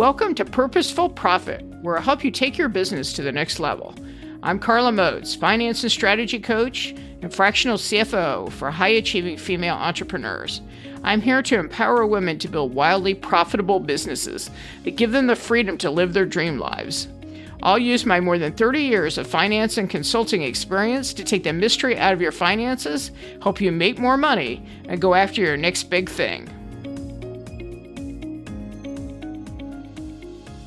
Welcome to Purposeful Profit, where I'll help you take your business to the next level. I'm Carla Moats, finance and strategy coach and fractional CFO for high-achieving female entrepreneurs. I'm here to empower women to build wildly profitable businesses that give them the freedom to live their dream lives. I'll use my more than 30 years of finance and consulting experience to take the mystery out of your finances, help you make more money, and go after your next big thing.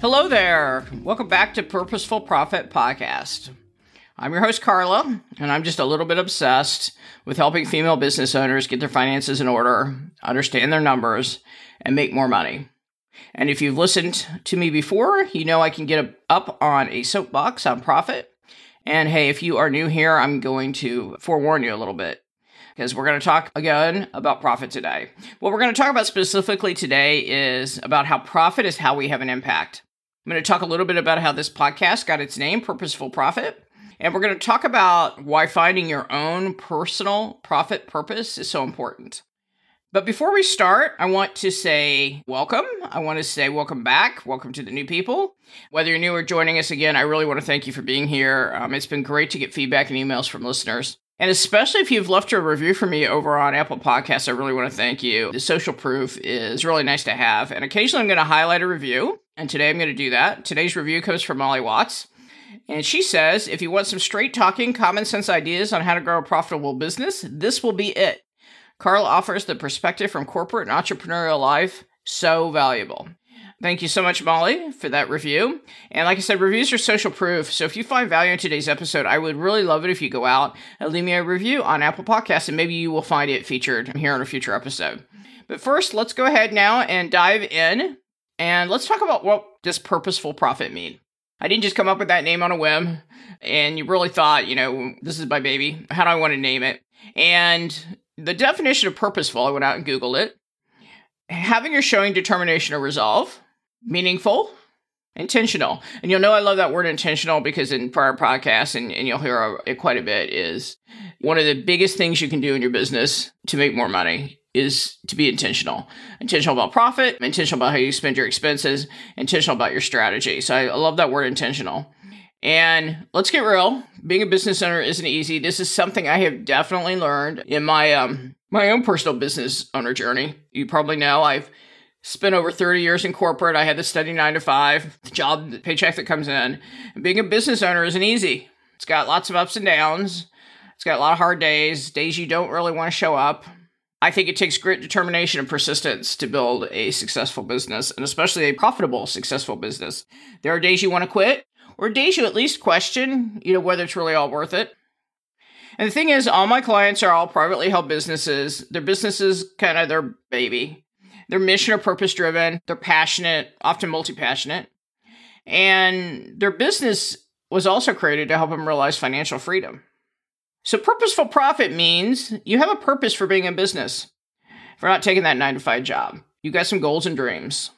Hello there. Welcome back to Purposeful Profit Podcast. I'm your host, Carla, and I'm just a little bit obsessed with helping female business owners get their finances in order, understand their numbers, and make more money. And if you've listened to me before, you know I can get up on a soapbox on profit. And hey, if you are new here, I'm going to forewarn you a little bit because we're going to talk again about profit today. What we're going to talk about specifically today is about how profit is how we have an impact. I'm going to talk a little bit about how this podcast got its name, Purposeful Profit. And we're going to talk about why finding your own personal profit purpose is so important. But before we start, I want to say welcome. I want to say welcome back. Welcome to the new people. Whether you're new or joining us again, I really want to thank you for being here. It's been great to get feedback and emails from listeners. And especially if you've left a review for me over on Apple Podcasts, I really want to thank you. The social proof is really nice to have. And occasionally I'm going to highlight a review. And today I'm going to do that. Today's review comes from Molly Watts. And she says, if you want some straight talking, common sense ideas on how to grow a profitable business, this will be it. Carla offers the perspective from corporate and entrepreneurial life so valuable. Thank you so much, Molly, for that review. And like I said, reviews are social proof. So if you find value in today's episode, I would really love it if you go out and leave me a review on Apple Podcasts, and maybe you will find it featured here in a future episode. But first, let's go ahead now and dive in, and let's talk about what does purposeful profit mean. I didn't just come up with that name on a whim, and you really thought, you know, this is my baby. How do I want to name it? And the definition of purposeful, I went out and Googled it. Having or showing determination or resolve, meaningful, intentional. And you'll know I love that word intentional because in prior podcasts, and you'll hear it quite a bit, is one of the biggest things you can do in your business to make more money is to be intentional. Intentional about profit, intentional about how you spend your expenses, intentional about your strategy. So I love that word intentional. And let's get real. Being a business owner isn't easy. This is something I have definitely learned in my my own personal business owner journey. You probably know I've spent over 30 years in corporate. I had to study 9 to 5, the job, the paycheck that comes in. And being a business owner isn't easy. It's got lots of ups and downs. It's got a lot of hard days, days you don't really want to show up. I think it takes grit, determination, and persistence to build a successful business, and especially a profitable, successful business. There are days you want to quit, or days you at least question, you know, whether it's really all worth it. And the thing is, all my clients are all privately held businesses. Their business is kind of their baby. They're mission or purpose driven. They're passionate, often multi-passionate. And their business was also created to help them realize financial freedom. So purposeful profit means you have a purpose for being in business, for not taking that 9 to 5 job. You've got some goals and dreams.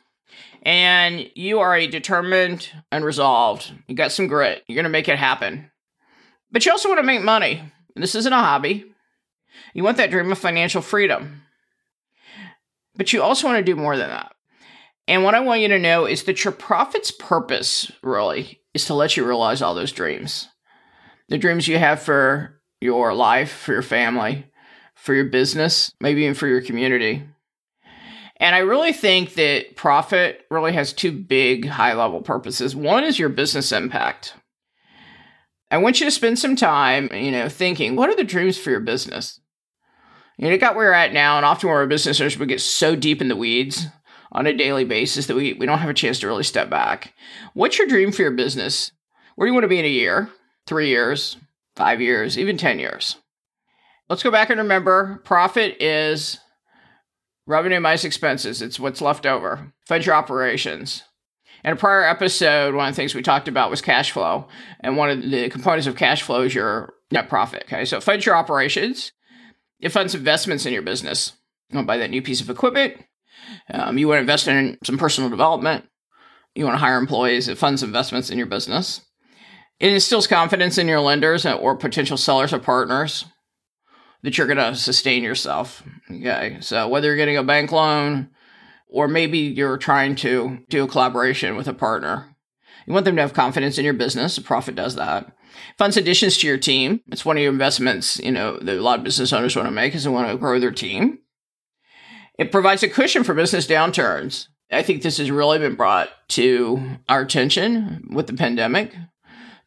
And you are a determined and resolved. You got some grit. You're going to make it happen. But you also want to make money. And this isn't a hobby. You want that dream of financial freedom. But you also want to do more than that. And what I want you to know is that your profit's purpose, really, is to let you realize all those dreams. The dreams you have for your life, for your family, for your business, maybe even for your community. And I really think that profit really has 2 big high-level purposes. One is your business impact. I want you to spend some time, you know, thinking, what are the dreams for your business? You know, it got where we're at now, and often when we're business owners, we get so deep in the weeds on a daily basis that we don't have a chance to really step back. What's your dream for your business? Where do you want to be in a year, 3 years, 5 years, even 10 years? Let's go back and remember, profit is revenue minus expenses. It's what's left over. Fund your operations. In a prior episode, one of the things we talked about was cash flow. And one of the components of cash flow is your net profit. Okay, so it funds your operations. It funds investments in your business. You want to buy that new piece of equipment. You want to invest in some personal development. You want to hire employees. It funds investments in your business. It instills confidence in your lenders or potential sellers or partners that you're going to sustain yourself. Okay, so whether you're getting a bank loan, or maybe you're trying to do a collaboration with a partner. You want them to have confidence in your business. The profit does that. Funds additions to your team. It's one of your investments, that a lot of business owners want to make is they want to grow their team. It provides a cushion for business downturns. I think this has really been brought to our attention with the pandemic.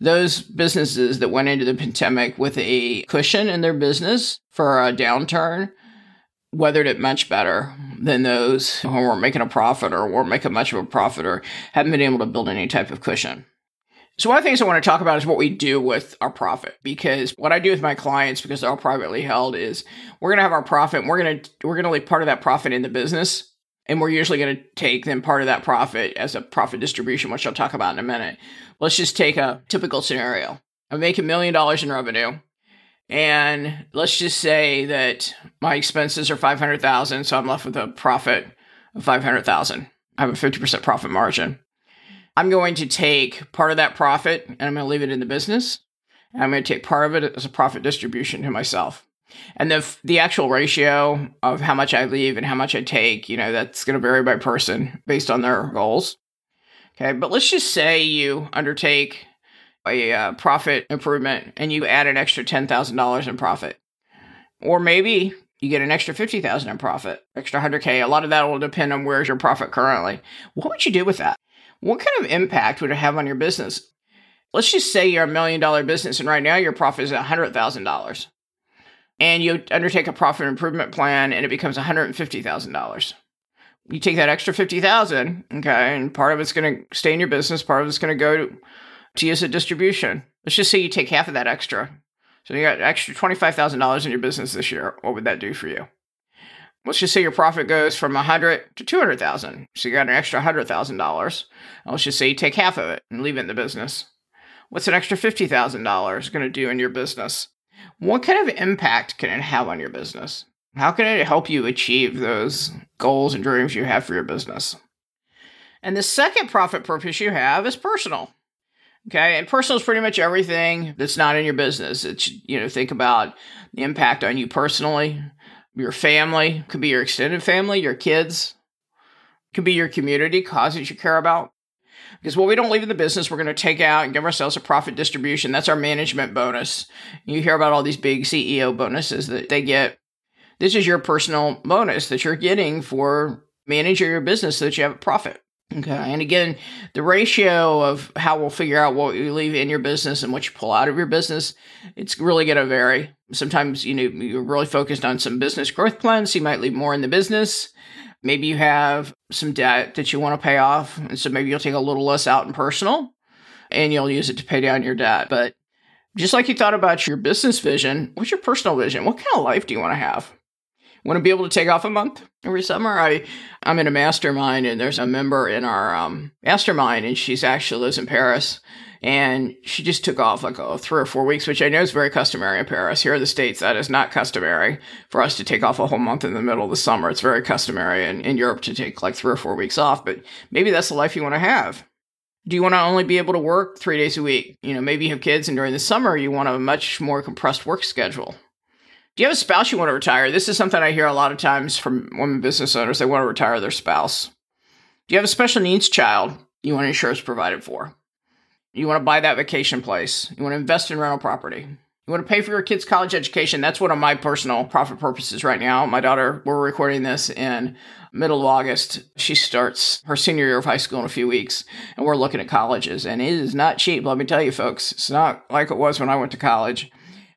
Those businesses that went into the pandemic with a cushion in their business for a downturn weathered it much better than those who weren't making a profit or weren't making much of a profit or haven't been able to build any type of cushion. So one of the things I want to talk about is what we do with our profit, because what I do with my clients, because they're all privately held, is we're going to have our profit and we're going to leave part of that profit in the business. And we're usually going to take then part of that profit as a profit distribution, which I'll talk about in a minute. Let's just take a typical scenario. I make $1 million in revenue. And let's just say that my expenses are $500,000. So I'm left with a profit of $500,000. I have a 50% profit margin. I'm going to take part of that profit and I'm going to leave it in the business. And I'm going to take part of it as a profit distribution to myself. And the actual ratio of how much I leave and how much I take, that's going to vary by person based on their goals. Okay, but let's just say you undertake a profit improvement and you add an extra $10,000 in profit. Or maybe you get an extra $50,000 in profit, extra $100K. A lot of that will depend on where's your profit currently. What would you do with that? What kind of impact would it have on your business? Let's just say you're $1 million business and right now your profit is $100,000. And you undertake a profit improvement plan and it becomes $150,000. You take that extra $50,000, okay, and part of it's going to stay in your business, part of it's going to go to use a distribution. Let's just say you take half of that extra. So you got extra $25,000 in your business this year. What would that do for you? Let's just say your profit goes from $100,000 to $200,000. So you got an extra $100,000. Let's just say you take half of it and leave it in the business. What's an extra $50,000 going to do in your business? What kind of impact can it have on your business? How can it help you achieve those goals and dreams you have for your business? And the second profit purpose you have is personal. Okay, and personal is pretty much everything that's not in your business. It's, think about the impact on you personally, your family, could be your extended family, your kids, could be your community, causes you care about. Because what we don't leave in the business, we're going to take out and give ourselves a profit distribution. That's our management bonus. You hear about all these big CEO bonuses that they get. This is your personal bonus that you're getting for managing your business so that you have a profit. Okay. And again, the ratio of how we'll figure out what you leave in your business and what you pull out of your business, it's really going to vary. Sometimes, you're really focused on some business growth plans. So you might leave more in the business. Maybe you have some debt that you want to pay off, and so maybe you'll take a little less out in personal, and you'll use it to pay down your debt. But just like you thought about your business vision, what's your personal vision? What kind of life do you want to have? Want to be able to take off a month every summer? I'm in a mastermind, and there's a member in our mastermind, and she's actually lives in Paris, and she just took off like 3 or 4 weeks, which I know is very customary in Paris. Here in the States, that is not customary for us to take off a whole month in the middle of the summer. It's very customary in Europe to take like 3 or 4 weeks off, but maybe that's the life you want to have. Do you want to only be able to work 3 days a week? Maybe you have kids, and during the summer, you want a much more compressed work schedule. Do you have a spouse you want to retire? This is something I hear a lot of times from women business owners. They want to retire their spouse. Do you have a special needs child you want insurance provided for? You want to buy that vacation place. You want to invest in rental property. You want to pay for your kids' college education. That's one of my personal profit purposes right now. My daughter, we're recording this in middle of August. She starts her senior year of high school in a few weeks, and we're looking at colleges. And it is not cheap, let me tell you, folks. It's not like it was when I went to college.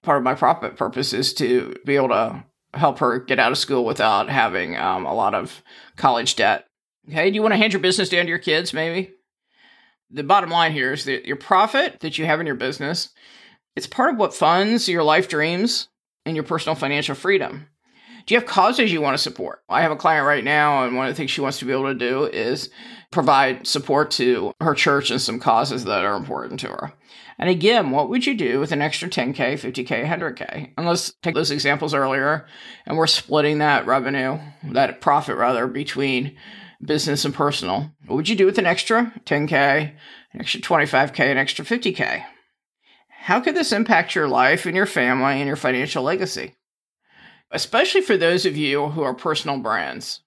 Part of my profit purpose is to be able to help her get out of school without having a lot of college debt. Okay, do you want to hand your business down to your kids, maybe? The bottom line here is that your profit that you have in your business, it's part of what funds your life dreams and your personal financial freedom. Do you have causes you want to support? I have a client right now, and one of the things she wants to be able to do is provide support to her church and some causes that are important to her. And again, what would you do with an extra $10K, $50K, $100K? And let's take those examples earlier, and we're splitting that revenue, that profit rather, between business and personal. What would you do with an extra $10K, an extra $25K, an extra $50K? How could this impact your life and your family and your financial legacy? Especially for those of you who are personal brands.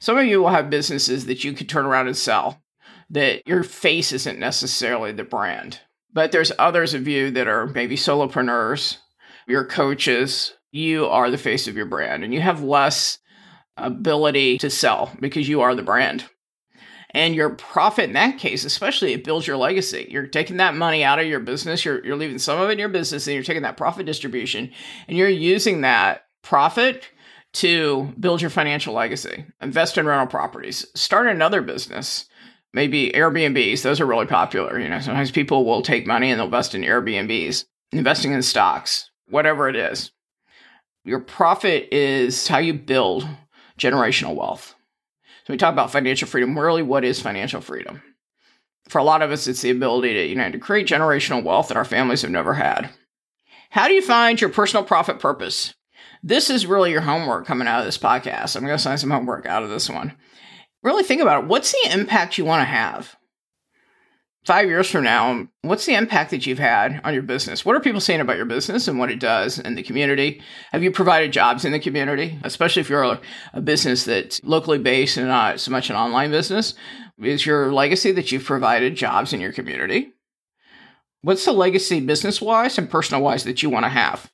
Some of you will have businesses that you could turn around and sell, that your face isn't necessarily the brand. But there's others of you that are maybe solopreneurs, your coaches. You are the face of your brand, and you have less ability to sell because you are the brand. And your profit in that case, especially, it builds your legacy. You're taking that money out of your business. You're leaving some of it in your business, and you're taking that profit distribution, and you're using that profit to build your financial legacy. Invest in rental properties. Start another business. Maybe Airbnbs. Those are really popular. You know, sometimes people will take money and they'll invest in Airbnbs, investing in stocks, whatever it is. Your profit is how you build generational wealth. So we talk about financial freedom. Really, what is financial freedom? For a lot of us, it's the ability to create generational wealth that our families have never had. How do you find your personal profit purpose? This is really your homework coming out of this podcast. I'm going to assign some homework out of this one. Really think about it. What's the impact you want to have? 5 years from now, what's the impact that you've had on your business? What are people saying about your business and what it does in the community? Have you provided jobs in the community? Especially if you're a business that's locally based and not so much an online business. Is your legacy that you've provided jobs in your community? What's the legacy business-wise and personal-wise that you want to have?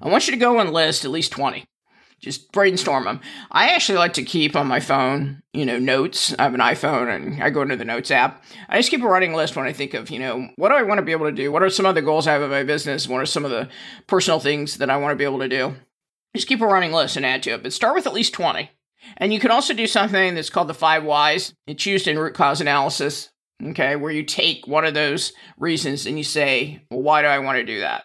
I want you to go and list at least 20. Just brainstorm them. I actually like to keep on my phone, notes. I have an iPhone and I go into the Notes app. I just keep a running list when I think of, what do I want to be able to do? What are some of the goals I have in my business? What are some of the personal things that I want to be able to do? Just keep a running list and add to it, but start with at least 20. And you can also do something that's called the 5 Whys. It's used in root cause analysis, okay, where you take one of those reasons and you say, well, why do I want to do that?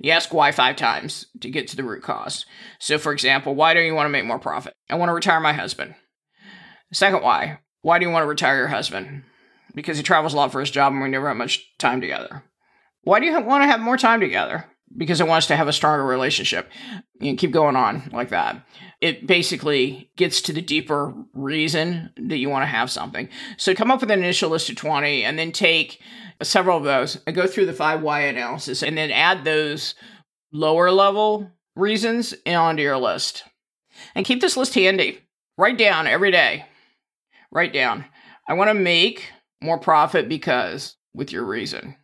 You ask why 5 times to get to the root cause. So, for example, why do you want to make more profit? I want to retire my husband. The second why do you want to retire your husband? Because he travels a lot for his job and we never have much time together. Why do you want to have more time together? Because I want us to have a stronger relationship. Keep going on like that. It basically gets to the deeper reason that you want to have something. So come up with an initial list of 20 and then take several of those and go through the 5 Why analysis and then add those lower level reasons onto your list. And keep this list handy. Write down every day. Write down, I want to make more profit because with your reason.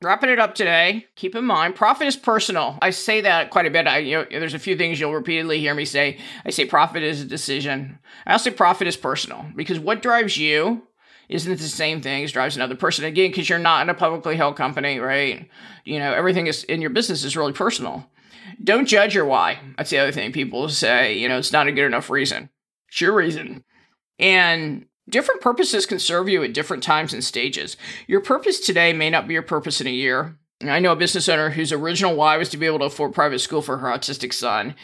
Wrapping it up today, keep in mind, profit is personal. I say that quite a bit. There's a few things you'll repeatedly hear me say. I say profit is a decision. I also say profit is personal because what drives you isn't the same thing as drives another person. Again, because you're not in a publicly held company, right? Everything is in your business is really personal. Don't judge your why. That's the other thing people say, it's not a good enough reason. It's your reason. And different purposes can serve you at different times and stages. Your purpose today may not be your purpose in a year. I know a business owner whose original why was to be able to afford private school for her autistic son,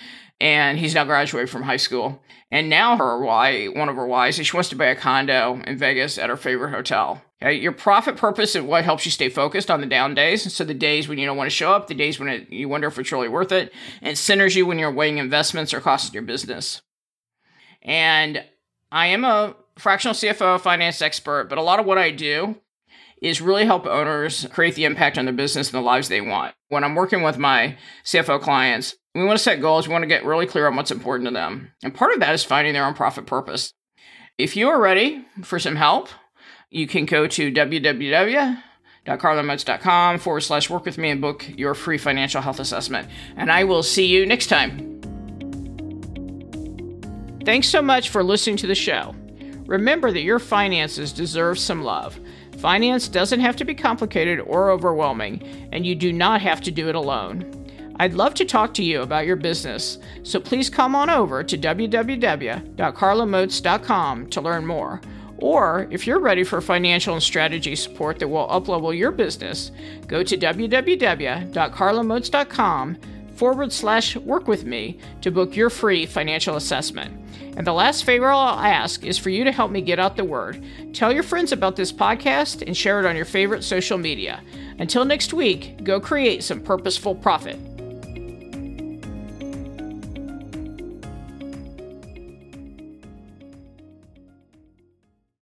and he's now graduated from high school. And now her why, one of her whys, is she wants to buy a condo in Vegas at her favorite hotel. Okay? Your profit purpose is what helps you stay focused on the down days, so the days when you don't want to show up, the days when you wonder if it's really worth it, and it centers you when you're weighing investments or costs in your business. And I am a fractional CFO, finance expert, but a lot of what I do is really help owners create the impact on their business and the lives they want. When I'm working with my CFO clients, we want to set goals. We want to get really clear on what's important to them. And part of that is finding their own profit purpose. If you are ready for some help, you can go to www.carlamoats.com/work with me and book your free financial health assessment. And I will see you next time. Thanks so much for listening to the show. Remember that your finances deserve some love. Finance doesn't have to be complicated or overwhelming, and you do not have to do it alone. I'd love to talk to you about your business, so please come on over to www.carlamoats.com to learn more. Or if you're ready for financial and strategy support that will uplevel your business, go to www.carlamoats.com /work with me to book your free financial assessment. And the last favor I'll ask is for you to help me get out the word. Tell your friends about this podcast and share it on your favorite social media. Until next week, go create some purposeful profit.